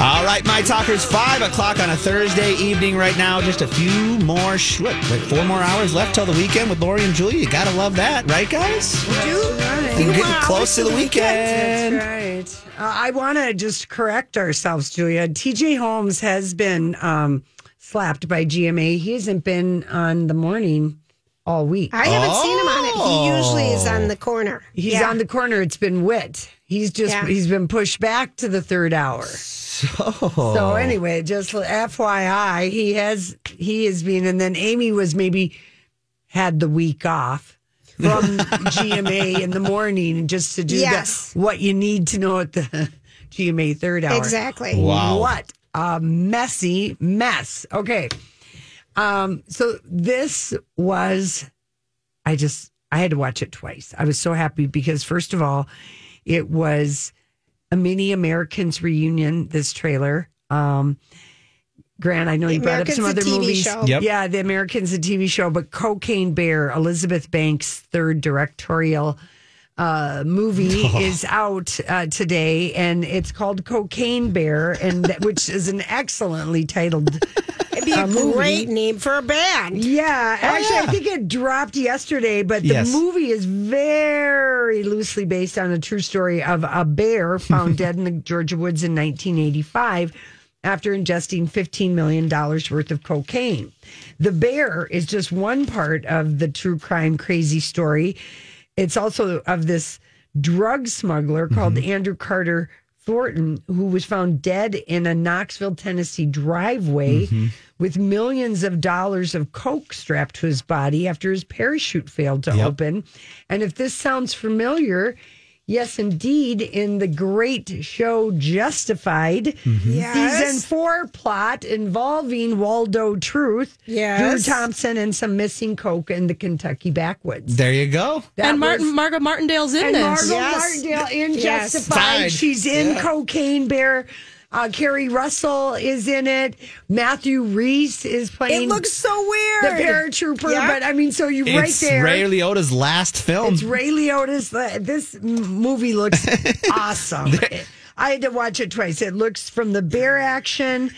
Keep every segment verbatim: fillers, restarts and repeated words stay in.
All right, my talkers, five o'clock on a Thursday evening right now. Just a few more, sh- what, like four more hours left till the weekend with Lori and Julia. You got to love that, right, guys? We do. Right. We're getting close to the weekend. That's right. Uh, I want to just correct ourselves, Julia. T J Holmes has been um, slapped by G M A. He hasn't been on the morning all week. I haven't oh. seen him on it. He usually is on the corner. He's yeah. on the corner. It's been wit. He's just yeah. he's been pushed back to the third hour. So, so anyway, just F Y I, he has he is being, and then Amy was maybe had the week off from G M A in the morning, and just to do yes. the, what you need to know at the G M A third hour. Exactly. Wow. What a messy mess. Okay. Um. So this was, I just I had to watch it twice. I was so happy because first of all, it was a mini Americans reunion, this trailer. Um, Grant, I know you brought up some other movies. Yep. Yeah, The Americans, a T V show, but Cocaine Bear, Elizabeth Banks' third directorial uh, movie oh. is out uh, today, and it's called Cocaine Bear, and which is an excellently titled It'd be a, a great name for a band. Yeah. Oh, actually, yeah. I think it dropped yesterday, but the yes. movie is very loosely based on a true story of a bear found dead in the Georgia woods in nineteen eighty-five after ingesting fifteen million dollars worth of cocaine. The bear is just one part of the true crime crazy story. It's also of this drug smuggler called mm-hmm. Andrew Carter Thornton, who was found dead in a Knoxville, Tennessee driveway mm-hmm. with millions of dollars of coke strapped to his body after his parachute failed to yep. open. And if this sounds familiar, yes, indeed, in the great show Justified, mm-hmm. yes. season four plot involving Waldo Truth, yes. Drew Thompson, and some missing coke in the Kentucky backwoods. There you go. That and Martin, was, Margo Martindale's in and this. Margo yes. Martindale in yes. Justified. Fine. She's in yeah. Cocaine Bear. Uh, Keri Russell is in it. Matthew Rhys is playing. It looks so weird. The paratrooper, yeah. but I mean, so you right there. It's Ray Liotta's last film. It's Ray Liotta's. This movie looks awesome. I had to watch it twice. It looks from the bear action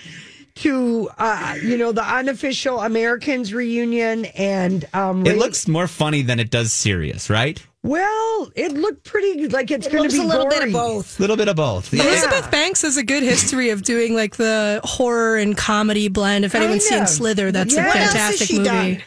to uh, you know, the unofficial Americans reunion, and um, it Ray- looks more funny than it does serious, right? Well, it looked pretty like it's it going to be a little gory. bit of both. A little bit of both. Yeah. Elizabeth Banks has a good history of doing like the horror and comedy blend. If anyone's seen Slither, that's yeah. a fantastic movie. What else has she done?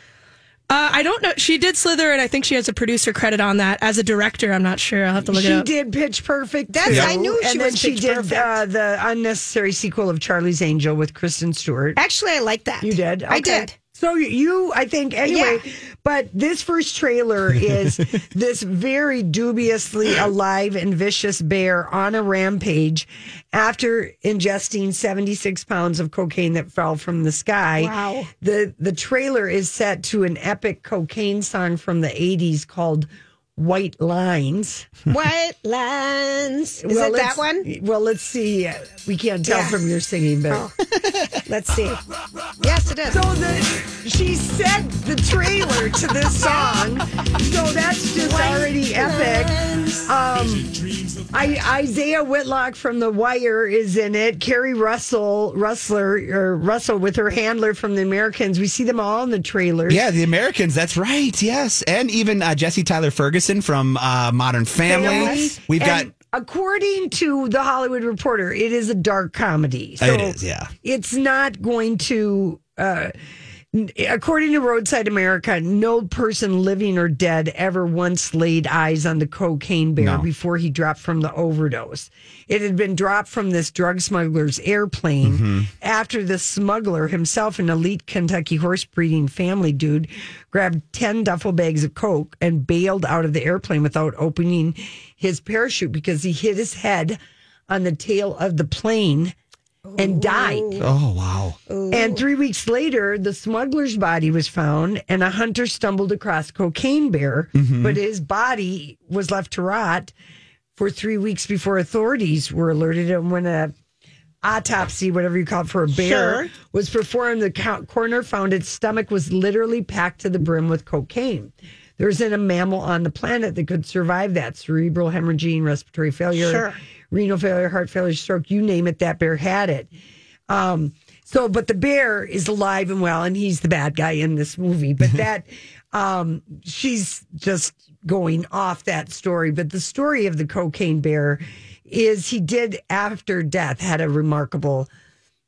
Uh, I don't know. She did Slither, and I think she has a producer credit on that. As a director, I'm not sure. I'll have to look she it up. She did Pitch Perfect. That's yeah. I knew she and was then Pitch she Perfect. did uh, the unnecessary sequel of Charlie's Angel with Kristen Stewart. Actually, I like that. You did? Okay. I did. So you, I think, anyway, yeah. but this first trailer is this very dubiously alive and vicious bear on a rampage after ingesting seventy-six pounds of cocaine that fell from the sky. Wow. The, the trailer is set to an epic cocaine song from the eighties called White Lines. White Lines. Is well, it that one? Well, let's see. We can't tell yeah. from your singing, but oh. let's see. Yes, it is. So the, she set the trailer to this song, so that's just White already epic. Um, I, Isaiah Whitlock from The Wire is in it. Keri Russell, Rustler, or Russell with her handler from The Americans. We see them all in the trailers. Yeah, The Americans. That's right. Yes, and even uh, Jesse Tyler Ferguson from uh, Modern Family. Family. We've and got According to The Hollywood Reporter, it is a dark comedy. So it is, yeah. It's not going to, uh, according to Roadside America, no person living or dead ever once laid eyes on the Cocaine Bear no. before he dropped from the overdose. It had been dropped from this drug smuggler's airplane mm-hmm. after the smuggler himself, an elite Kentucky horse breeding family dude, grabbed ten duffel bags of coke and bailed out of the airplane without opening his parachute because he hit his head on the tail of the plane and died. Oh, wow. Ooh. And three weeks later, the smuggler's body was found, and a hunter stumbled across Cocaine Bear, mm-hmm. but his body was left to rot for three weeks before authorities were alerted. And when an autopsy, whatever you call it, for a bear sure. was performed, the coroner found its stomach was literally packed to the brim with cocaine. There isn't a mammal on the planet that could survive that. Cerebral hemorrhaging, respiratory failure, sure. renal failure, heart failure, stroke, you name it, that bear had it. Um, so, but the bear is alive and well, and he's the bad guy in this movie. But that, um, she's just going off that story. But the story of the Cocaine Bear is he did, after death, had a remarkable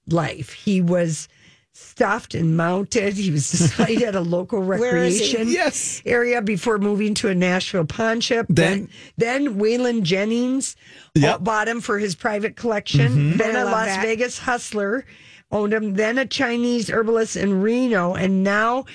life. He was stuffed and mounted. He was displayed at a local recreation yes. area before moving to a Nashville pawn shop. Then, then, then Waylon Jennings yep. bought him for his private collection. Mm-hmm. Then I a Las that. Vegas hustler owned him. Then a Chinese herbalist in Reno. And now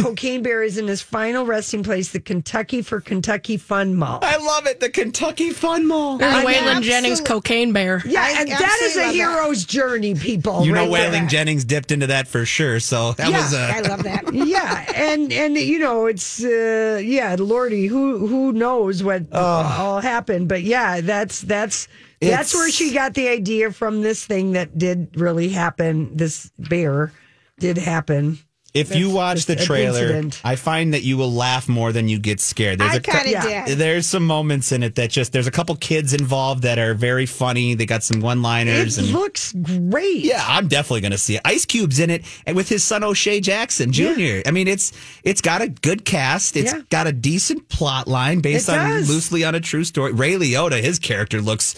Cocaine Bear is in his final resting place, the Kentucky for Kentucky Fun Mall. I love it. The Kentucky Fun Mall. And Waylon Jennings Cocaine Bear. Yeah, I and that is a hero's that. journey, people. You right know Waylon Jennings dipped into that for sure. So that yeah, was a I love that. Yeah, and and you know it's uh, yeah, Lordy, who who knows what oh. all happened, but yeah, that's that's it's... that's where she got the idea from, this thing that did really happen. This bear did happen. If that's, you watch the trailer, incident. I find that you will laugh more than you get scared. There's I kind of yeah. did. There's some moments in it that just, there's a couple kids involved that are very funny. They got some one-liners. It and, looks great. Yeah, I'm definitely going to see it. Ice Cube's in it, and with his son O'Shea Jackson Junior Yeah. I mean, it's it's got a good cast. It's yeah. got a decent plot line based on loosely on a true story. Ray Liotta, his character looks...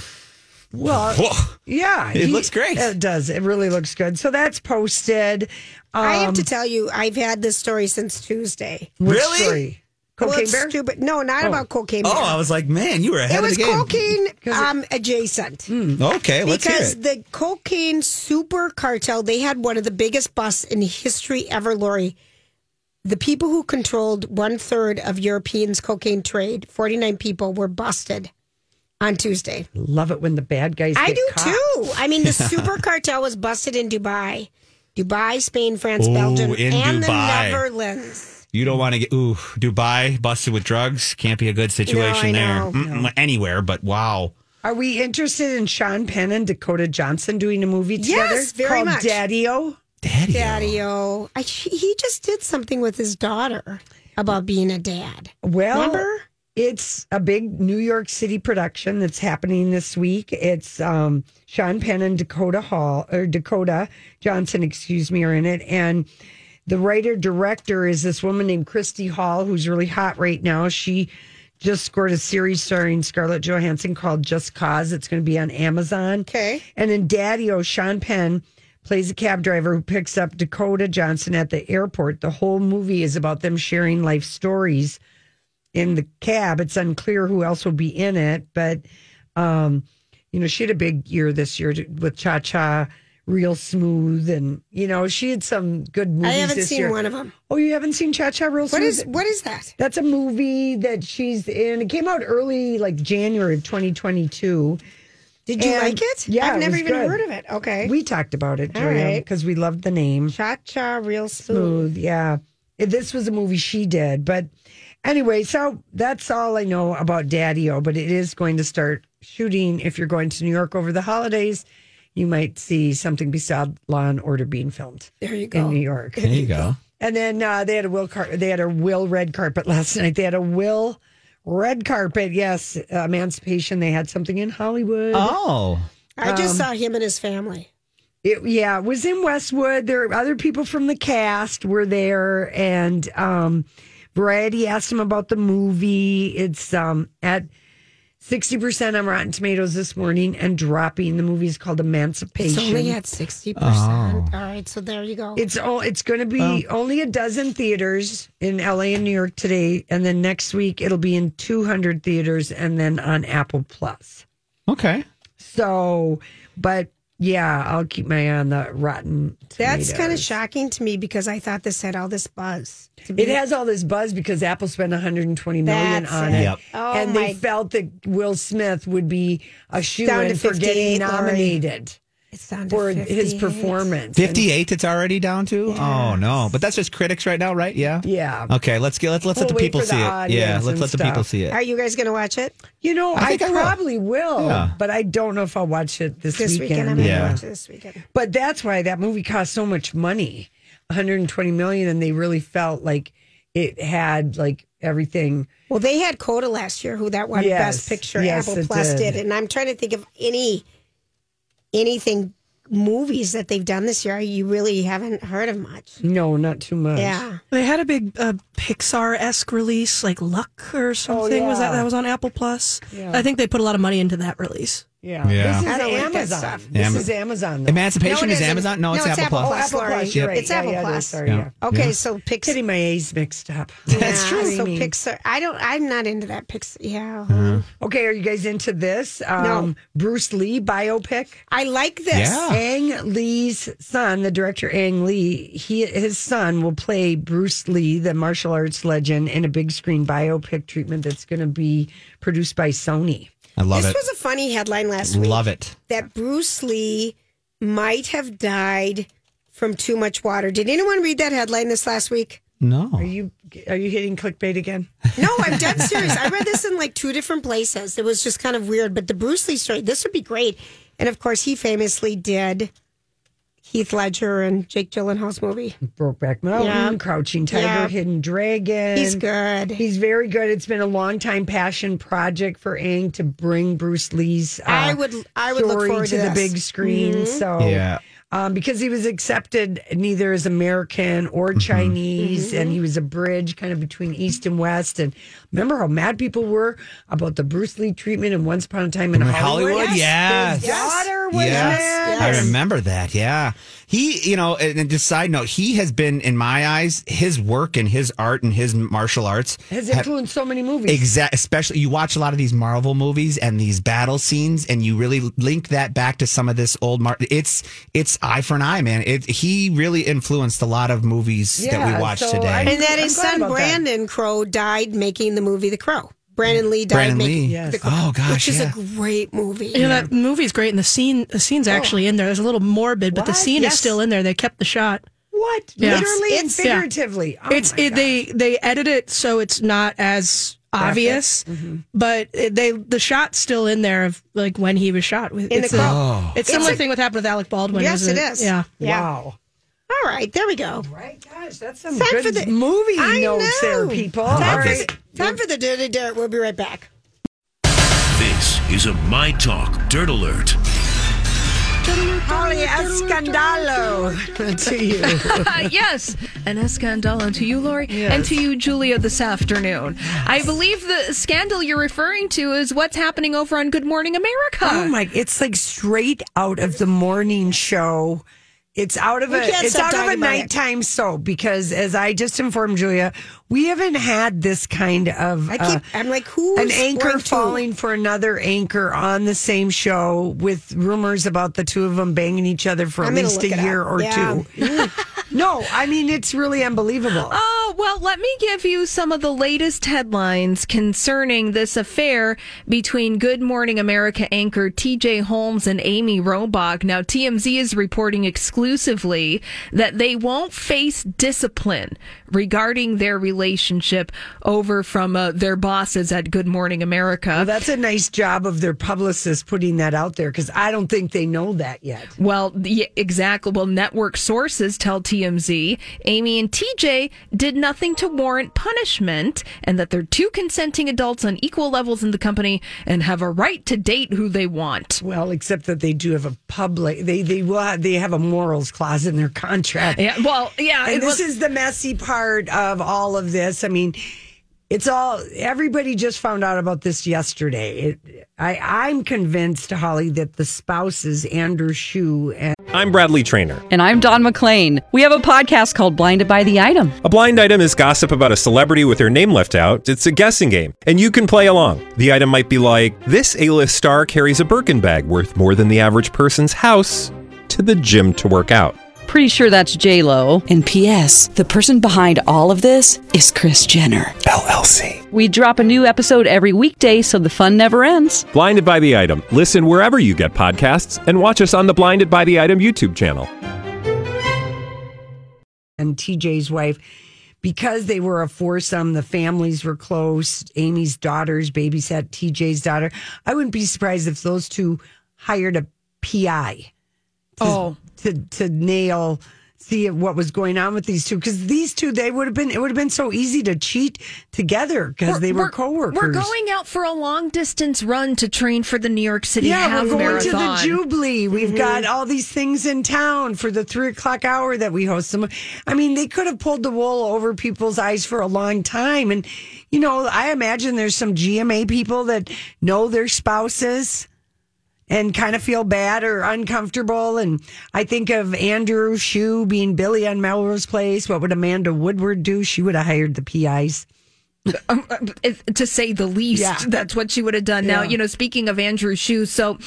Well, whoa. yeah. It he, looks great. It does. It really looks good. So that's posted. Um, I have to tell you, I've had this story since Tuesday. Which really? Story? Cocaine well, Bear? Stupid. No, not oh. about Cocaine Bear. Oh, I was like, man, you were ahead of the game. It was cocaine um, adjacent. Mm, okay, let's hear it. Because the cocaine super cartel, they had one of the biggest busts in history ever, Lori. The people who controlled one-third of Europeans' cocaine trade, forty-nine people, were busted on Tuesday. Love it when the bad guys get I do caught. too. I mean, the super cartel was busted in Dubai. Dubai, Spain, France, ooh, Belgium, and Dubai. The Netherlands. You don't want to get, ooh, Dubai busted with drugs. Can't be a good situation no, I know. there. No. Anywhere, but wow. Are we interested in Sean Penn and Dakota Johnson doing a movie together? Yes, very called much. Daddy-O? Daddy-O. Daddy-O. I, he just did something with his daughter about being a dad. Well, remember? It's a big New York City production that's happening this week. It's um, Sean Penn and Dakota Hall or Dakota Johnson, excuse me, are in it. And the writer director is this woman named Christy Hall, who's really hot right now. She just scored a series starring Scarlett Johansson called Just Cause. It's going to be on Amazon. Okay. And in Daddy-O, Sean Penn plays a cab driver who picks up Dakota Johnson at the airport. The whole movie is about them sharing life stories in the cab. It's unclear who else will be in it, but um, you know, she had a big year this year with Cha Cha Real Smooth, and you know, she had some good movies. I haven't this seen year. one of them. Oh, you haven't seen Cha Cha Real Smooth? What is what is that? That's a movie that she's in. It came out early, like January of twenty twenty-two. Did you and, like it? Yeah, I've never even good. heard of it. Okay, we talked about it, Joanne, because right. we loved the name Cha Cha Real Smooth. Smooth. Yeah, this was a movie she did, but. Anyway, so that's all I know about Daddy-O, but it is going to start shooting. If you're going to New York over the holidays, you might see something beside Law and Order being filmed. There you go. In New York. There you go. And then uh, they had a Will car- they had a Will red carpet last night. They had a Will red carpet. Yes, uh, Emancipation. They had something in Hollywood. Oh. Um, I just saw him and his family. It, yeah, it was in Westwood. There other people from the cast were there, and um Variety asked him about the movie. It's um, at sixty percent on Rotten Tomatoes this morning and dropping. The movie is called Emancipation. It's only at sixty percent. Oh. All right, so there you go. It's all, It's going to be oh. only a dozen theaters in L A and New York today, and then next week it'll be in two hundred theaters and then on Apple Plus. Okay. So, but... yeah, I'll keep my eye on the Rotten Tomatoes. That's kind of shocking to me because I thought this had all this buzz. It has all this buzz because Apple spent one hundred twenty million dollars on it. Yep. Oh, and they felt that Will Smith would be a shoo-in for getting nominated for his performance. fifty-eight it's already down to? Yes. Oh, no. But that's just critics right now, right? Yeah? Yeah. Okay, let's get let's, let's we'll let the people see the it. Yeah, let's let stuff. the people see it. Are you guys going to watch it? You know, I, I probably I will, will yeah. but I don't know if I'll watch it this, this weekend. weekend. I'm yeah. going to watch it this weekend. But that's why that movie cost so much money, one hundred twenty million dollars, and they really felt like it had like everything. Well, they had Coda last year, who that won yes. Best Picture yes, Apple Plus did. did. And I'm trying to think of any anything, movies that they've done this year. You really haven't heard of much. No, not too much. Yeah. They had a big uh, Pixar-esque release, like Luck or something. Oh, yeah. Was that that was on Apple Plus? Yeah. I think they put a lot of money into that release. Yeah. yeah. This is Amazon. Like this Am- is Amazon. Though. Emancipation no, is Amazon? No, no it's, it's Apple, Apple Plus. Plus. Oh, Apple Plus. Yep. Right. It's Apple yeah, Plus. Yeah, sorry, yeah. Yeah. Okay, yeah. so Pixar. Getting my A's mixed up. That's true. So Pixar. I don't, I'm not into that Pixar. Yeah. Uh-huh. Okay, are you guys into this? Um, no. Bruce Lee biopic? I like this. Yeah. Ang Lee's son, the director Ang Lee, he, his son will play Bruce Lee, the martial arts legend, in a big screen biopic treatment that's going to be produced by Sony. I love this it. This was a funny headline last week. Love it. That Bruce Lee might have died from too much water. Did anyone read that headline this last week? No. Are you are you hitting clickbait again? No, I'm dead serious. I read this in like two different places. It was just kind of weird. But the Bruce Lee story, this would be great. And of course, he famously did Heath Ledger and Jake Gyllenhaal's movie. Brokeback Mountain, yeah. Crouching Tiger, yeah. Hidden Dragon. He's good. He's very good. It's been a long time passion project for Ang to bring Bruce Lee's uh, I would, I would story look forward to, to the big screen. Mm-hmm. So, yeah. um, because he was accepted neither as American or Chinese, mm-hmm. and he was a bridge kind of between East and West. And remember how mad people were about the Bruce Lee treatment in Once Upon a Time in, in Hollywood? Hollywood? Yes. His yes. daughter was yes. mad. Yes. I remember that, yeah. He, you know, and just side note, he has been, in my eyes, his work and his art and his martial arts has influenced have, so many movies. Exactly. Especially, you watch a lot of these Marvel movies and these battle scenes, and you really link that back to some of this old. Mar- it's it's eye for an eye, man. It, he really influenced a lot of movies yeah, that we watch so today. I, and that I'm his son Brandon that. Crow died making the movie The Crow. Brandon Lee died Brandon making Lee. Yes. The Crow, oh gosh, which is yeah. a great movie. You know, that movie's great, and the scene the scene's oh. actually in there. It was a little morbid, but what? the scene yes. is still in there. They kept the shot. What yeah. literally it's, and figuratively? Yeah. Oh it's it, they they edit it so it's not as obvious, mm-hmm. but it, they the shot's still in there of like when he was shot. It's in the Crow. A, oh. It's similar it's a, thing what happened with Alec Baldwin. Yes, it, it is. Yeah. yeah. Wow. All right, there we go. All right, gosh, that's some time good the, movie I notes know. there, people. Time, right. for, the, time for the Dirty Dirt. We'll be right back. This is a My Talk Dirt Alert. Holly Escandalo to you. Yes, an Escandalo to you, Lori, yes. and to you, Julia, this afternoon. Yes. I believe the scandal you're referring to is what's happening over on Good Morning America. Oh, my, it's like straight out of the morning show. It's out of a it's out of a nighttime soap because, as I just informed Julia, we haven't had this kind of. I keep. Uh, I'm like, who an anchor falling to? for another anchor on the same show with rumors about the two of them banging each other for I'm at least a year up. or yeah. two. No, I mean it's really unbelievable. Oh well, let me give you some of the latest headlines concerning this affair between Good Morning America anchor T J Holmes and Amy Robach. Now, T M Z is reporting exclusively. exclusively that they won't face discipline regarding their relationship over from uh, their bosses at Good Morning America. Well, that's a nice job of their publicist putting that out there because I don't think they know that yet. Well, yeah, exactly. Well, network sources tell T M Z Amy and T J did nothing to warrant punishment and that they're two consenting adults on equal levels in the company and have a right to date who they want. Well, except that they do have a public, they, they, will have, they have a moral clause in their contract. Yeah, well, yeah. And this was, is the messy part of all of this. I mean, It's all, everybody just found out about this yesterday. It, I, I'm convinced, Holly, that the spouses, Andrew Shue and... I'm Bradley Trainer, and I'm Don McClain. We have a podcast called Blinded by the Item. A blind item is gossip about a celebrity with their name left out. It's a guessing game, and you can play along. The item might be like, this A-list star carries a Birkin bag worth more than the average person's house to the gym to work out. Pretty sure that's J-Lo. And P S the person behind all of this is Kris Jenner, L L C. We drop a new episode every weekday so the fun never ends. Blinded by the Item. Listen wherever you get podcasts and watch us on the Blinded by the Item YouTube channel. And T J's wife, because they were a foursome, the families were close. Amy's daughters babysat T J's daughter. I wouldn't be surprised if those two hired a P I. Oh, To, to nail, see what was going on with these two. Because these two, they would have been, it would have been so easy to cheat together because they were, were coworkers. We're going out for a long distance run to train for the New York City yeah, Half Marathon. Yeah, we're going marathon. to the Jubilee. We've mm-hmm. got all these things in town for the three o'clock hour that we host them. I mean, they could have pulled the wool over people's eyes for a long time. And, you know, I imagine there's some G M A people that know their spouses and kind of feel bad or uncomfortable. And I think of Andrew Shue being Billy on Melrose Place. What would Amanda Woodward do? She would have hired the P Is. Um, to say the least, yeah. That's what she would have done. Now, yeah. you know, speaking of Andrew Shue, so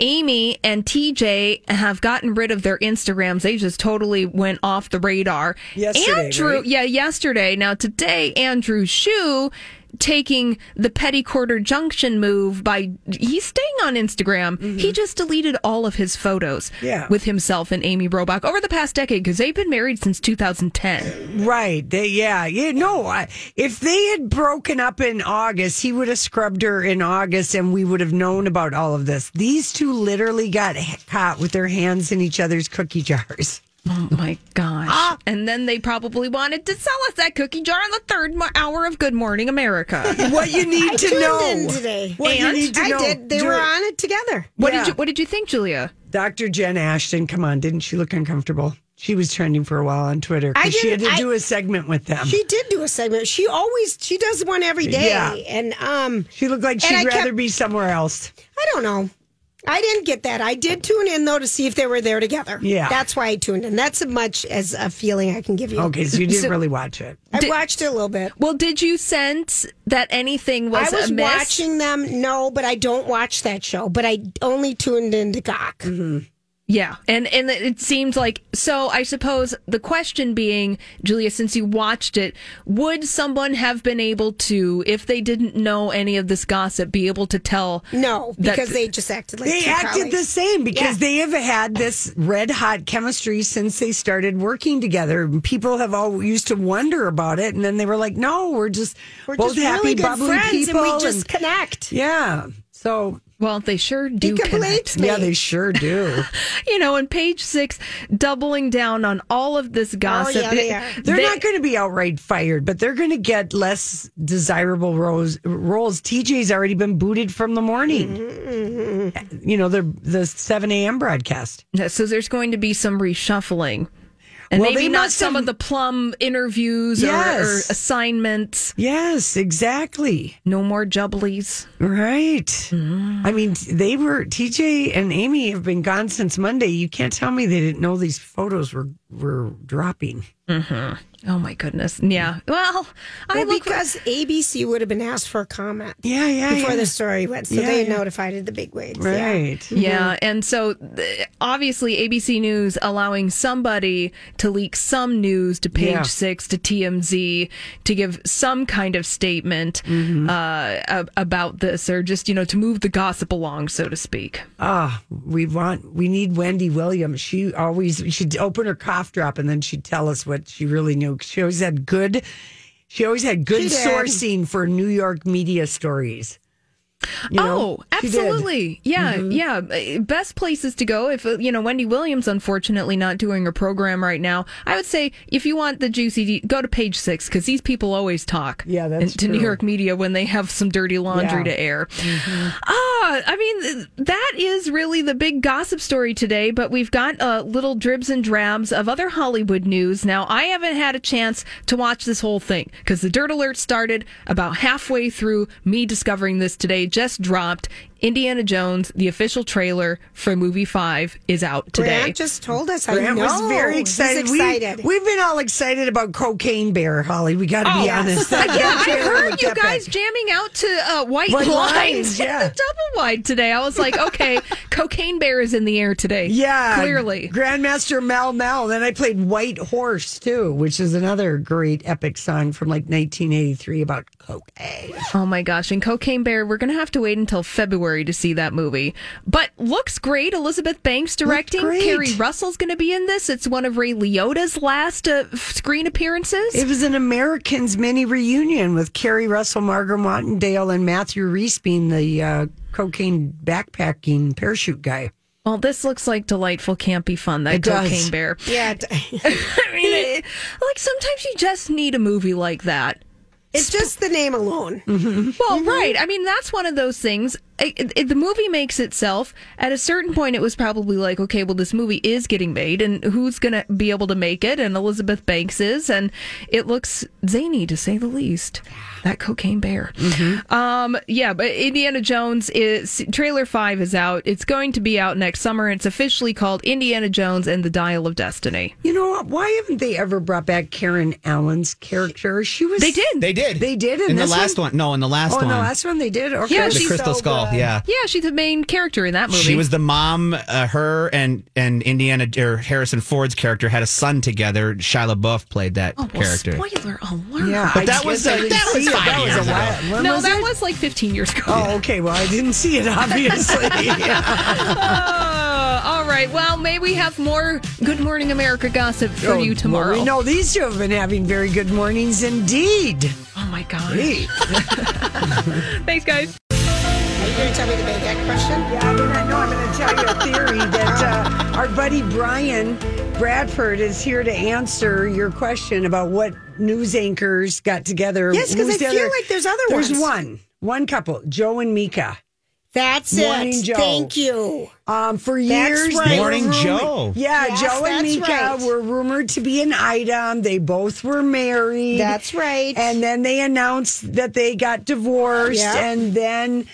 Amy and T J have gotten rid of their Instagrams. They just totally went off the radar. Yesterday, Andrew, right? Yeah, yesterday. Now, today, Andrew Shue taking the Petty Quarter Junction move by, he's staying on Instagram. Mm-hmm. He just deleted all of his photos yeah. with himself and Amy Robach over the past decade because they've been married since two thousand ten. Right. They, yeah. yeah. No, I, if they had broken up in August, he would have scrubbed her in August and we would have known about all of this. These two literally got caught with their hands in each other's cookie jars. Oh, my gosh. Ah. And then they probably wanted to sell us that cookie jar on the third mo- hour of Good Morning America. What you need to know. I tuned in today. What and you need to I know. did. They Julia. were on it together. What, yeah. did you, what did you think, Julia? Doctor Jen Ashton, come on. Didn't she look uncomfortable? She was trending for a while on Twitter because she had to I, do a segment with them. She did do a segment. She always, she does one every day. Yeah. And um, she looked like she'd I rather kept, be somewhere else. I don't know. I didn't get that. I did tune in, though, to see if they were there together. Yeah. That's why I tuned in. That's as much as a feeling I can give you. Okay, so you didn't so, really watch it. I did, watched it a little bit. Well, did you sense that anything was amiss? I was amiss? watching them, no, but I don't watch that show. But I only tuned in to Gawk. Mm-hmm. Yeah, and, and it seemed like, so I suppose the question being, Julia, since you watched it, would someone have been able to, if they didn't know any of this gossip, be able to tell? No, because they just acted like they acted colleagues. the same, because yeah. they have had this red-hot chemistry since they started working together. People have all used to wonder about it, and then they were like, no, we're just we're both just happy, really good bubbly friends, people. And we just and, connect. Yeah, so... Well, they sure do connect. Yeah, they sure do. You know, and Page Six doubling down on all of this gossip. Oh, yeah, they are. They're they, not going to be outright fired, but they're going to get less desirable roles. roles. T J's already been booted from the morning. Mm-hmm. You know, the the seven a.m. broadcast. So there's going to be some reshuffling. And well, maybe not some have... of the plum interviews yes. or, or assignments. Yes, exactly. No more jubblies. Right. Mm. I mean, they were, T J and Amy have been gone since Monday. You can't tell me they didn't know these photos were, were dropping. Mm-hmm. Oh, my goodness. Yeah. Well, I well, look because for... A B C would have been asked for a comment. Yeah, yeah. Before yeah. the story went. So yeah, they yeah. notified the bigwigs. Right. Yeah. yeah. Mm-hmm. And so obviously A B C News allowing somebody to leak some news to Page yeah. Six, to T M Z, to give some kind of statement mm-hmm. uh, about this, or just, you know, to move the gossip along, so to speak. Ah, oh, we want, we need Wendy Williams. She always, she'd open her cough drop and then she'd tell us what she really knew. She always had good, she always had good sourcing for New York media stories. You know, oh, absolutely. Yeah, mm-hmm. yeah. Best places to go. If, you know, Wendy Williams, unfortunately, not doing her program right now, I would say if you want the juicy, go to Page Six, because these people always talk yeah, that's and, to true. New York media when they have some dirty laundry yeah. to air. Mm-hmm. Ah, I mean, that is really the big gossip story today, but we've got uh, little dribs and drabs of other Hollywood news. Now, I haven't had a chance to watch this whole thing because the Dirt Alert started about halfway through me discovering this today, just dropped. Indiana Jones, the official trailer for movie five, is out today. Grant just told us. I Grant know. was very excited. excited. We, we've been all excited about Cocaine Bear, Holly. We got to oh. be honest. yeah, I heard you guys jamming out to uh, White, White Lines, yeah. the double wide today. I was like, okay, Cocaine Bear is in the air today. Yeah. Clearly. Grandmaster Mal Mal. Then I played White Horse, too, which is another great epic song from like nineteen eighty-three about cocaine. Oh, my gosh. And Cocaine Bear, we're going to have to wait until February to see that movie, but looks great. Elizabeth Banks directing. Keri Russell's going to be in this. It's one of Ray Liotta's last uh, screen appearances. It was an Americans mini reunion with Keri Russell, Margaret Watendale, and Matthew Rhys being the uh, cocaine backpacking parachute guy. Well, this looks like delightful, campy fun, that it Cocaine does. Bear. Yeah. It I mean, it, like sometimes you just need a movie like that. It's just the name alone. Mm-hmm. Well, mm-hmm. right. I mean, that's one of those things. It, it, the movie makes itself. At a certain point, it was probably like, okay, well, this movie is getting made, and who's going to be able to make it? And Elizabeth Banks is, and it looks zany, to say the least. That Cocaine Bear. Mm-hmm. Um, yeah, but Indiana Jones, is trailer five is out. It's going to be out next summer. It's officially called Indiana Jones and the Dial of Destiny. You know what? Why haven't they ever brought back Karen Allen's character? She was. They did. They did. They did in, in this the last one? one. No, in the last oh, one. Oh, in the last one they did? Okay. Yeah, the Crystal so Skull. Yeah, yeah, she's the main character in that movie. She was the mom. Uh, her and and Indiana or Harrison Ford's character had a son together. Shia LaBeouf played that oh, well, character. Spoiler alert! Yeah, but that was a, that was five that years was a ago. No, was that it? was like fifteen years ago. Oh, okay. Well, I didn't see it obviously. oh, all right. Well, may we have more Good Morning America gossip for oh, you tomorrow? Well, no, these two have been having very good mornings indeed. Oh my God! Thanks, guys. You're going to tell me the Big Egg question? Yeah, I mean, I know I'm going to tell you a theory that uh, our buddy Brian Bradford is here to answer your question about what news anchors got together. Yes, because I feel other, like there's other there's ones. There's one. One couple, Joe and Mika. That's Morning it. Joe. Thank you. Um, for years. That's right. Morning rumored, Joe. Yeah, yes, Joe and Mika right. were rumored to be an item. They both were married. That's right. And then they announced that they got divorced. Yep. And then...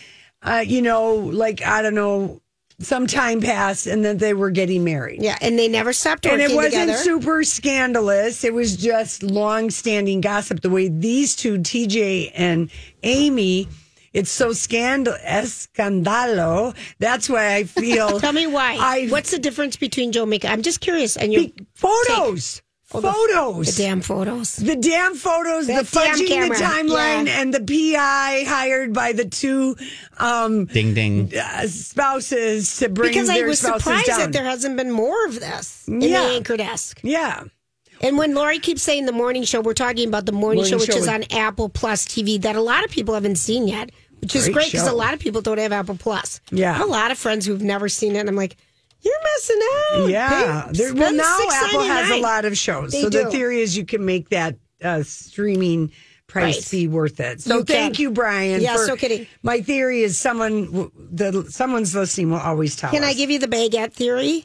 Uh, you know, like, I don't know, some time passed and then they were getting married. Yeah, and they never stopped working together. And it wasn't super scandalous. It was just long-standing gossip. The way these two, T J and Amy, it's so scandal- escandalo. That's why I feel... Tell me why. I've, What's the difference between Joe and Mika? I'm just curious. And your Photos. Take- Oh, the, photos. The damn photos. The damn photos, the, the fudging the timeline, yeah. and the P I hired by the two um, ding ding uh, spouses to bring because their spouses down. Because I was surprised down. that there hasn't been more of this yeah. in the anchor desk. Yeah. And when Lori keeps saying the morning show, we're talking about the morning, morning show, which show is on Apple Plus T V that a lot of people haven't seen yet, which is great because a lot of people don't have Apple Plus. Yeah. I have a lot of friends who've never seen it, and I'm like, you're messing up. Yeah. There, well, now Apple has a lot of shows. They so do. The theory is you can make that uh, streaming price right. be worth it. So you thank can. you, Brian. Yeah, for, so kidding. My theory is someone, the, someone's listening will always tell can us. Can I give you the baguette theory?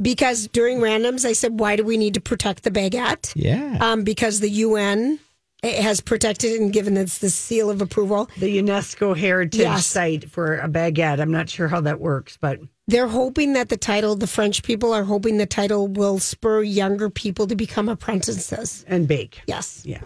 Because during randoms, I said, why do we need to protect the baguette? Yeah. Um, because the U N... It has protected and given us the seal of approval. The UNESCO Heritage yes. Site for a baguette. I'm not sure how that works, but... They're hoping that the title, the French people are hoping the title will spur younger people to become apprentices. And bake. Yes. Yeah.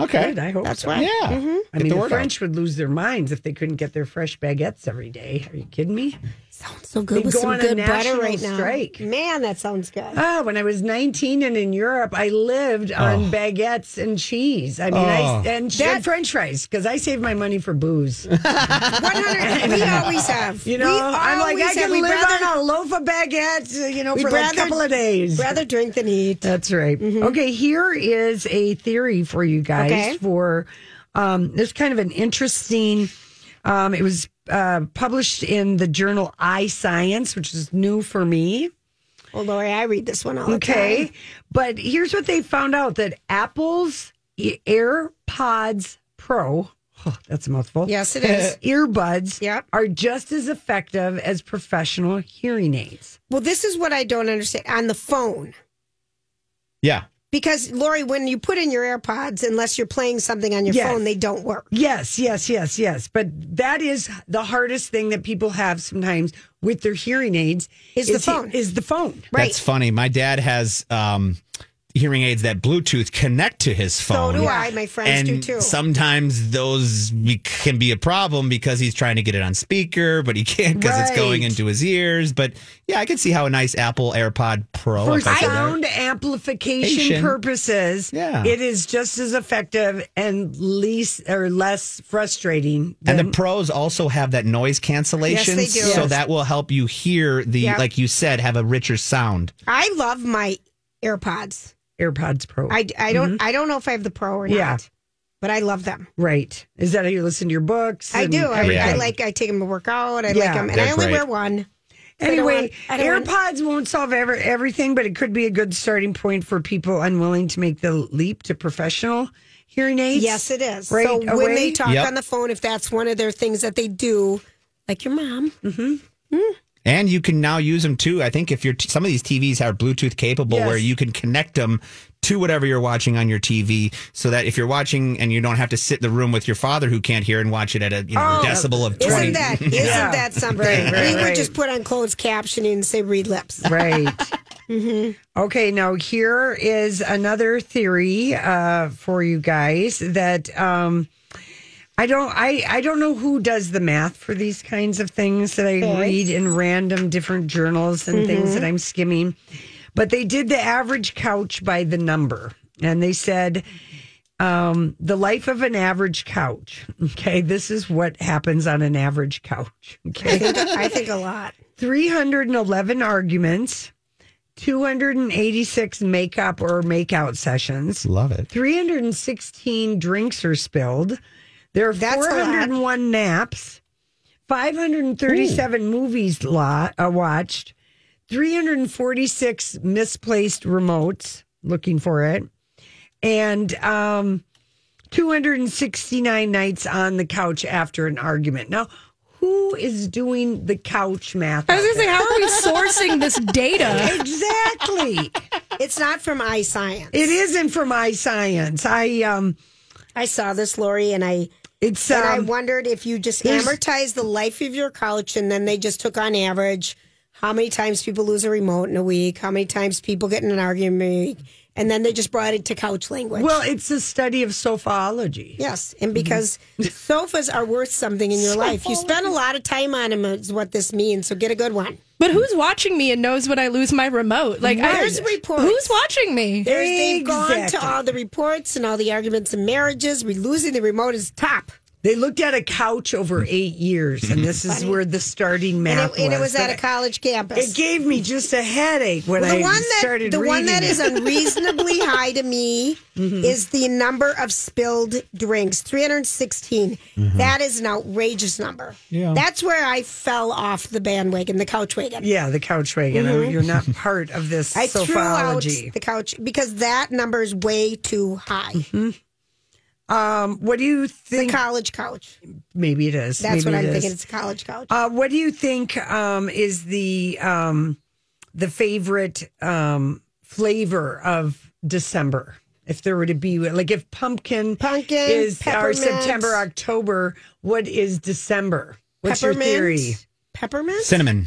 Okay. Good, I hope That's so. Why. Yeah. Mm-hmm. I mean, the, the French out. would lose their minds if they couldn't get their fresh baguettes every day. Are you kidding me? Sounds so good They'd with go some good butter right now. Strike. Man, that sounds good. Oh, when I was nineteen and in Europe, I lived oh. on baguettes and cheese. I mean, oh. I, and, that, and French fries, because I saved my money for booze. one hundred We always have. You know, we I'm like, I can live rather, on a loaf of baguettes, you know, for rather, like a couple of days. We'd rather drink than eat. That's right. Mm-hmm. Okay, here is a theory for you guys okay. for, um, there's kind of an interesting, um, it was Uh, published in the journal iScience, which is new for me. Well, Lori, I read this one all the okay. time. But here's what they found out, that Apple's AirPods Pro Oh, that's a mouthful. Yes, it is. Earbuds yep. are just as effective as professional hearing aids. Well, this is what I don't understand. On the phone. Yeah. Because, Lori, when you put in your AirPods, unless you're playing something on your yes. phone, they don't work. Yes, yes, yes, yes. But that is the hardest thing that people have sometimes with their hearing aids. Is, is the phone. Is the phone. Right. That's funny. My dad has... Um, hearing aids that Bluetooth connect to his phone. So do I. My friends and do too. Sometimes those can be a problem because he's trying to get it on speaker, but he can't because right. it's going into his ears. But yeah, I can see how a nice Apple AirPod Pro. For sound amplification purposes, yeah. it is just as effective and least or less frustrating. Than- and the Pros also have that noise cancellation. Yes, they do. So yes. that will help you hear the, yep. like you said, have a richer sound. I love my AirPods. AirPods Pro. I, I don't mm-hmm. I don't know if I have the Pro or not. Yeah. But I love them. Right. Is that how you listen to your books? I do. I, I like I take them to work out. I yeah. like them. And That's I only right. wear one. Anyway, want, AirPods want... won't solve ever, everything, but it could be a good starting point for people unwilling to make the leap to professional hearing aids. Yes, it is. Right so away. When they talk yep. on the phone, if that's one of their things that they do, like your mom. Mm-hmm. Mm. And you can now use them, too. I think if you're t- some of these T Vs are Bluetooth capable yes. where you can connect them to whatever you're watching on your T V so that if you're watching and you don't have to sit in the room with your father who can't hear and watch it at a you know, oh, decibel of twenty. Isn't that, isn't yeah. that something? Right, right, we right. would just put on closed captioning and say read lips. Right. mm-hmm. Okay, now here is another theory uh, for you guys that... Um, I don't I, I don't know who does the math for these kinds of things that I okay. read in random different journals and mm-hmm. things that I'm skimming. But they did the average couch by the number. And they said um, the life of an average couch. Okay, this is what happens on an average couch. Okay, I think, I think a lot. three hundred eleven arguments. two hundred eighty-six makeup or makeout sessions. Love it. three hundred sixteen drinks are spilled. There are That's four hundred one naps, five hundred thirty-seven Ooh. Movies lo- uh, watched, three hundred forty-six misplaced remotes, looking for it, and um, two hundred sixty-nine nights on the couch after an argument. Now, who is doing the couch math? I was going to say, how are we sourcing this data? Exactly. It's not from iScience. It isn't from iScience. I, um... I saw this, Lori, and I it's, um, and I wondered if you just amortize the life of your couch and then they just took on average how many times people lose a remote in a week, how many times people get in an argument in a week, and then they just brought it to couch language. Well, it's a study of sofaology. Yes, and because mm-hmm. sofas are worth something in your life. You spend a lot of time on them is what this means, so get a good one. But who's watching me and knows when I lose my remote? Like, right. I, there's reports. Who's watching me? There's, they've exactly. gone to all the reports and all the arguments and marriages. We're losing the remote is top. They looked at a couch over eight years, and this is where the starting math and it, and was. And it was at a college campus. It gave me just a headache when well, I one that, started the reading The one that it. Is unreasonably high to me mm-hmm. is the number of spilled drinks, three hundred sixteen. Mm-hmm. That is an outrageous number. Yeah. That's where I fell off the bandwagon, the couch wagon. Yeah, the couch wagon. Mm-hmm. I mean, you're not part of this I sophology. Threw out the couch because that number is way too high. Mm-hmm. Um, what do you think? The college couch. Maybe it is. That's Maybe what I'm it thinking. It's a college couch. Uh, what do you think um, is the um, the favorite um, flavor of December? If there were to be, like, if pumpkin, pumpkin is our September, October, what is December? What's peppermint, your theory? Peppermint? Cinnamon.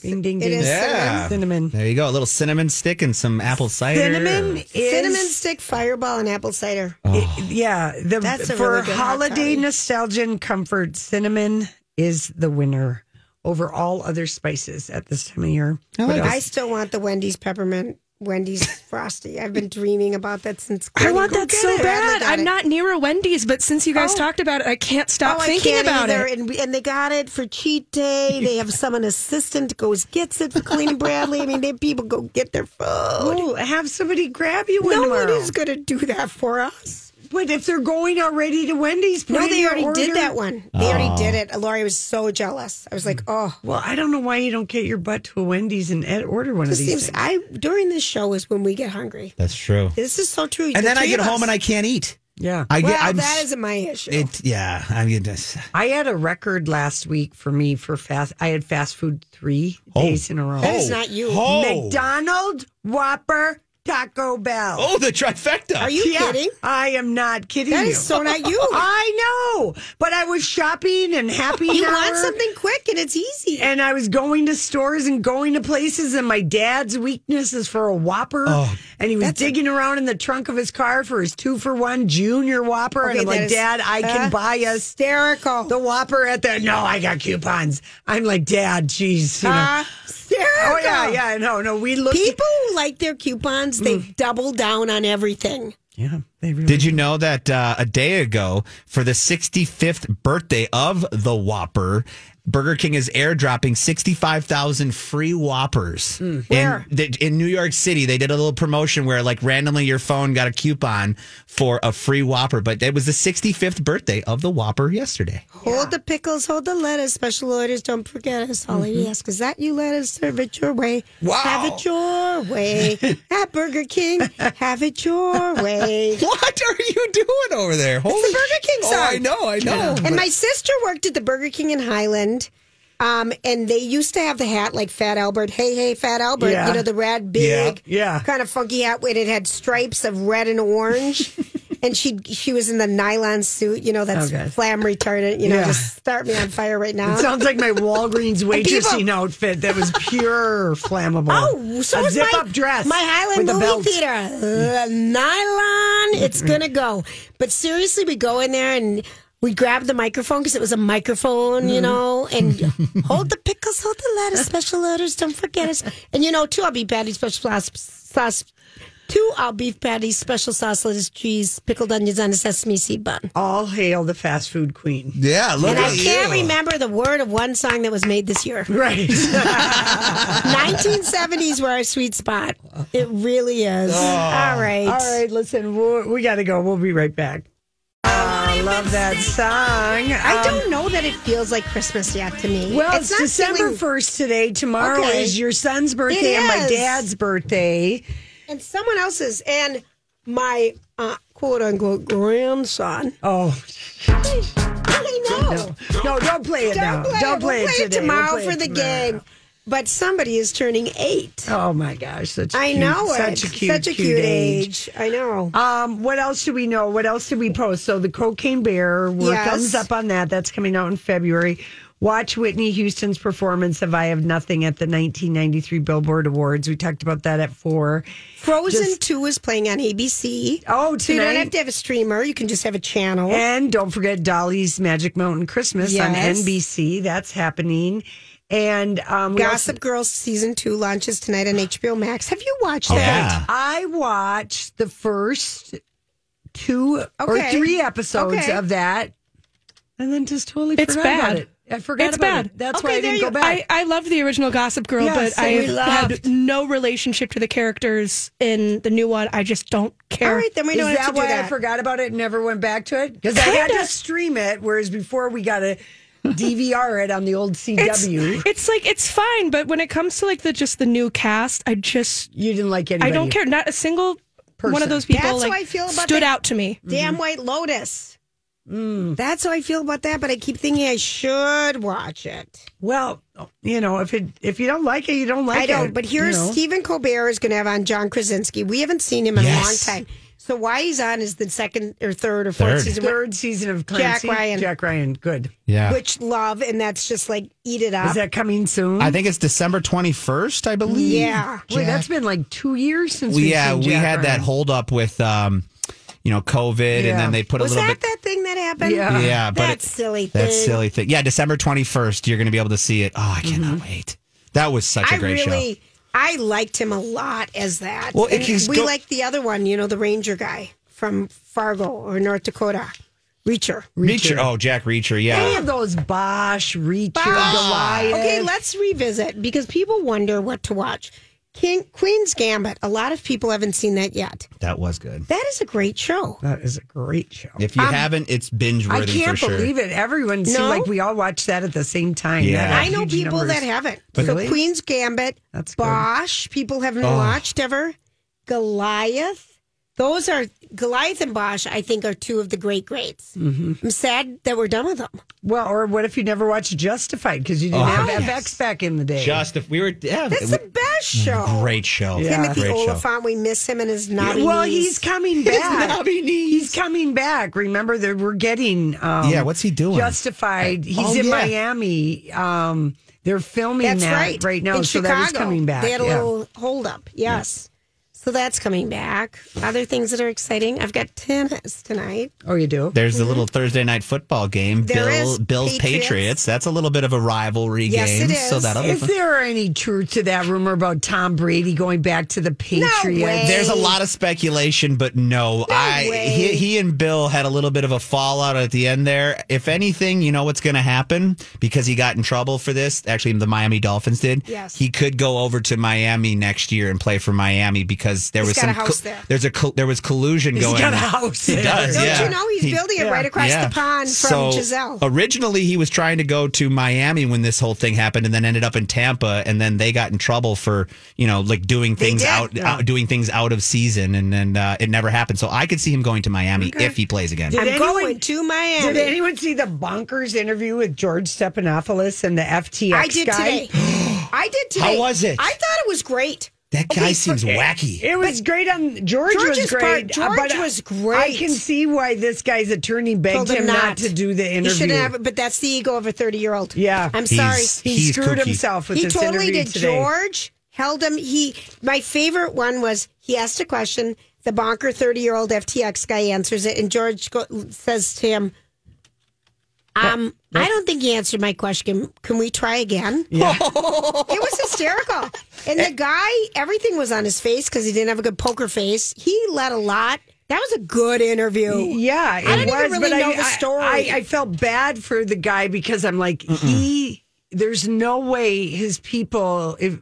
Ding, ding, ding. It is yeah. cinnamon. There you go. A little cinnamon stick and some apple cider. Cinnamon is... Cinnamon stick, fireball, and apple cider. Oh. It, yeah. The, That's a For really good holiday nostalgia and comfort, cinnamon is the winner over all other spices at this time of year. Oh, I still want the Wendy's peppermint. Wendy's Frosty. I've been dreaming about that since... I want that so it. bad. I'm it. not near a Wendy's, but since you guys oh. talked about it, I can't stop oh, thinking can't about either. it. And, and they got it for cheat day. They have someone assistant goes gets it for cleaning Bradley. I mean, they people go get their food. Oh, have somebody grab you one tomorrow. Nobody's going to do that for us. But if they're going already to Wendy's... No, they already order. did that one. They oh. already did it. Lori was so jealous. I was like, oh. Well, I don't know why you don't get your butt to a Wendy's and order one this of these seems, things. I, during this show is when we get hungry. That's true. This is so true. And the then I get us. home and I can't eat. Yeah. I well, get, I'm, that isn't my issue. It, yeah. I mean, just, I had a record last week for me for fast. I had fast food three oh, days in a row. That is not you. Oh. McDonald's, Whopper, Taco Bell. Oh, the trifecta. Are you yeah, kidding? I am not kidding. That you. Is so not you. I know. But I was shopping and happy You hour, want something quick and it's easy. And I was going to stores and going to places, and my dad's weakness is for a Whopper. Oh, and he was digging a- around in the trunk of his car for his two for one junior Whopper. Okay, and I'm like, is, Dad, I uh, can buy a hysterical the Whopper at the no, I got coupons. I'm like, Dad, geez, you know. Uh, hysterical. Oh yeah, yeah, no, no. We look people who like their coupons. They mm. double down on everything. Yeah, they really did. You do. Know that uh, a day ago, for the sixty-fifth birthday of the Whopper, Burger King is airdropping sixty-five thousand free Whoppers mm. in, the, in New York City. They did a little promotion where, like, randomly your phone got a coupon for a free Whopper. But it was the sixty-fifth birthday of the Whopper yesterday. Hold yeah. the pickles, hold the lettuce. Special orders, don't forget us. All mm-hmm. I ask is that you let us serve it your way. Wow. Have it your way at Burger King. Have it your way. What are you doing over there? Holy it's the Burger King song. Oh, I know, I know. Yeah. And but- my sister worked at the Burger King in Highland. Um, and they used to have the hat like Fat Albert. Hey, hey, Fat Albert. Yeah. You know, the red, big, yeah. Yeah. kind of funky hat. And it had stripes of red and orange. And she she was in the nylon suit, you know, that's okay. Flam retardant. You know, yeah. just start me on fire right now. It sounds like my Walgreens waitressing people- outfit that was pure flammable. Oh, so a was zip-up dress. My Highland movie belt. Theater. Uh, nylon, it's going to go. But seriously, we go in there and... We grabbed the microphone because it was a microphone, you know, and hold the pickles, hold the lettuce, special orders, don't forget us. And, you know, two all-beef patties, special sauce, two all-beef patties, special sauce, lettuce, cheese, pickled onions on a sesame seed bun. All hail the fast food queen. Yeah, look and at I can't you. Remember the word of one song that was made this year. Right. nineteen seventies were our sweet spot. It really is. Oh. All right. All right, listen, we're, we got to go. We'll be right back. I uh, love that song. Um, I don't know that it feels like Christmas yet to me. Well, it's, it's December first today. Tomorrow okay. is your son's birthday and my dad's birthday. And someone else's. And my uh, quote-unquote grandson. Oh. I know. No, no, don't play it don't now. Play don't it. Play, we'll it play it tomorrow we'll play for the tomorrow. Game. But somebody is turning eight. Oh my gosh! Such a I cute, know it. Such a cute, such a cute, cute age. age. I know. Um, what else do we know? What else did we post? So the Cocaine Bear. We're yes. thumbs up on that. That's coming out in February. Watch Whitney Houston's performance of "I Have Nothing" at the nineteen ninety-three Billboard Awards. We talked about that at four. Frozen just, two is playing on A B C. Oh, tonight. So you don't have to have a streamer. You can just have a channel. And don't forget Dolly's Magic Mountain Christmas yes. on N B C. That's happening. And um, Gossip also, Girl season two launches tonight on H B O Max. Have you watched oh, that? Yeah. I watched the first two okay. or three episodes okay. of that, and then just totally it's forgot bad. About it. I forgot it's about bad. It. That's okay, why I didn't you, go back. I, I loved the original Gossip Girl, yes, but I had no relationship to the characters in the new one. I just don't care. All right, then we don't Is have that to why do that. I forgot about it and never went back to it? Because I had to stream it, whereas before we got to... D V R it on the old C W. It's, it's like it's fine, but when it comes to like the just the new cast, I just you didn't like anybody. I don't care. Not a single person. One of those people. That's like, how I feel about stood out to me. Damn White Lotus. Mm. That's how I feel about that. But I keep thinking I should watch it. Well, you know, if it if you don't like it, you don't like it. I don't. It, but here's you know. Stephen Colbert is going to have on John Krasinski. We haven't seen him in yes. a long time. So why he's on is the second or third or fourth third. season. Third season of Clancy. Jack Ryan. Jack Ryan, good. Yeah. Which love, and that's just like, eat it up. Is that coming soon? I think it's December twenty-first, I believe. Yeah. Jack. Wait, that's been like two years since we've yeah, seen Jack we had Ryan. That hold up with, um, you know, COVID, yeah. and then they put Was a little that bit. Was that that thing that happened? Yeah. yeah but that it, silly thing. That silly thing. Yeah, December twenty-first, you're going to be able to see it. Oh, I cannot mm-hmm. wait. That was such a I great really, show. I liked him a lot as that. Well, and we go- liked the other one, you know, the Ranger guy from Fargo or North Dakota. Reacher. Reacher. Reacher. Oh, Jack Reacher, yeah. Any of those Bosch, Reacher, Bosch. Goliath. Okay, let's revisit because people wonder what to watch. King, Queen's Gambit. A lot of people haven't seen that yet. That was good. That is a great show. That is a great show. If you um, haven't, it's binge-worthy for sure. I can't believe it. Everyone seemed no? like we all watched that at the same time. Yeah. I know people numbers. That haven't. But so really? Queen's Gambit, That's Bosch, good. People haven't oh. watched ever. Goliath, Those are, Goliath and Bosch, I think, are two of the great greats. Mm-hmm. I'm sad that we're done with them. Well, or what if you never watched Justified because you didn't oh, have yes. F X back in the day? Justified. We were, yeah. That's we, the best show. Great show. Yeah. Timothy great Oliphant, show. We miss him and his knobby yeah, well, knees. Well, he's coming back. His knobby knees. He's coming back. Remember, that we're getting um, yeah, what's he doing? Justified. He's oh, in yeah. Miami. Um, they're filming that's that right, right now, in so Chicago, that is coming back. They had a yeah. little holdup, yes. Yeah. So that's coming back. Other things that are exciting. I've got tennis tonight. Oh, you do? There's mm-hmm. a little Thursday night football game. There Bill, is Bill's Patriots. Patriots. That's a little bit of a rivalry yes, game. Yes, it is. So that'll is be fun. There any truth to that rumor about Tom Brady going back to the Patriots? No way. There's a lot of speculation, but no. no I way. He, he and Bill had a little bit of a fallout at the end there. If anything, you know what's going to happen? Because he got in trouble for this. Actually, the Miami Dolphins did. Yes. He could go over to Miami next year and play for Miami because There he's was got some a house co- there. There's a co- there was collusion he's going. He's got a house. He does. Don't yeah. you know he's he, building it yeah. right across yeah. the pond from so, Giselle? Originally, he was trying to go to Miami when this whole thing happened, and then ended up in Tampa, and then they got in trouble for you know like doing things out, yeah. out doing things out of season, and then uh, it never happened. So I could see him going to Miami okay. if he plays again. Did I'm anyone, going to Miami. Did anyone see the bonkers interview with George Stephanopoulos and the F T X I did guy? Today. I did today. How was it? I thought it was great. That guy okay, seems okay. wacky. It was but great on George George's was great. Part, George but was great. I can see why this guy's attorney begged him not. not to do the interview. He shouldn't have, but that's the ego of a thirty-year-old. Yeah, I'm he's, sorry. He he's screwed cookie. himself with he this totally interview did. Today. George held him. He. My favorite one was he asked a question. The bonker thirty-year-old F T X guy answers it, and George go, says to him, Um, I don't think he answered my question. Can we try again? Yeah. It was hysterical. And the guy, everything was on his face because he didn't have a good poker face. He let a lot. That was a good interview. Yeah, it I didn't was, even really know I, the story. I, I, I felt bad for the guy because I'm like, Mm-mm. he. There's no way his people if,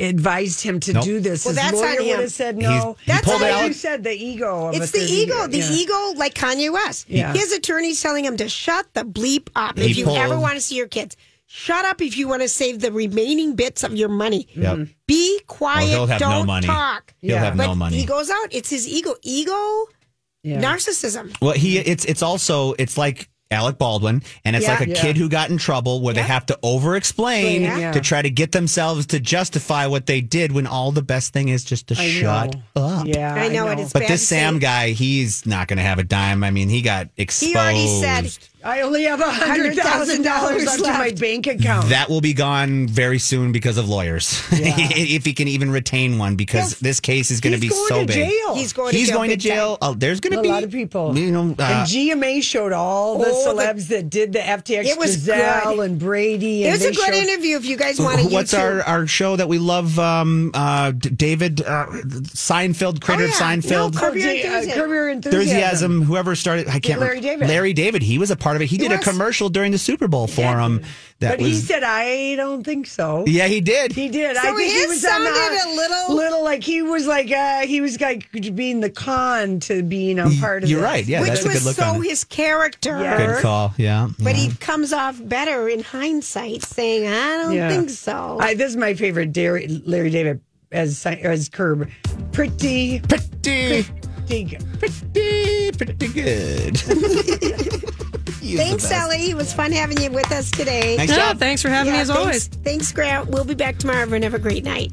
advised him to nope. do this. Well, his that's lawyer would have said no. He that's pulled out. You said the ego. Of it's the ego. The yeah. ego, like Kanye West. Yeah. His attorney's telling him to shut the bleep up he if you pulled. ever want to see your kids. Shut up if you want to save the remaining bits of your money. Yep. Be quiet. Well, he'll have don't no money. talk. He'll yeah. have but no money. He goes out. It's his ego. Ego. Yeah. Narcissism. Well, he. It's it's also it's like Alec Baldwin, and it's yeah, like a yeah. kid who got in trouble where yeah. they have to over-explain yeah. Yeah. to try to get themselves to justify what they did when all the best thing is just to I shut know. up. Yeah, I know, I know. it is But bad this Sam say. guy, he's not going to have a dime. I mean, he got exposed. He already said, I only have one hundred thousand dollars left in my bank account. That will be gone very soon because of lawyers, yeah. if he can even retain one, because yes. this case is going to be so big. Jail. He's going to he's jail. He's going to jail. Oh, there's going to be a lot of people. You know, uh, and G M A showed all the oh, celebs the, that did the F T X. It was Giselle good. and Brady. And it was a good showed, interview if you guys want to. What's our, our show that we love? Um, uh, David uh, Seinfeld, creator oh, yeah. of Seinfeld, no, Curb Your Enthusiasm. Uh, enthusiasm. Whoever started, I can't Larry remember. David. Larry David. He was a part. Of it. He, he did was. a commercial during the Super Bowl for yeah. him. That but was, he said, I don't think so. Yeah, he did. He did. So I think he was sounded on a, a little, little like he was like uh, he was like being the con to being a part of. You're this. right. Yeah, which that's was a good look so on his character. Yeah. Good call. Yeah, but yeah. he comes off better in hindsight, saying, I don't yeah. think so. I, this is my favorite, Larry David as as Curb. Pretty, pretty, pretty, good. pretty, pretty good. Thanks, Ellie. It was fun having you with us today. Nice job. Oh, thanks for having yeah, me as thanks, always. Thanks, Grant. We'll be back tomorrow. Everyone, have a great night.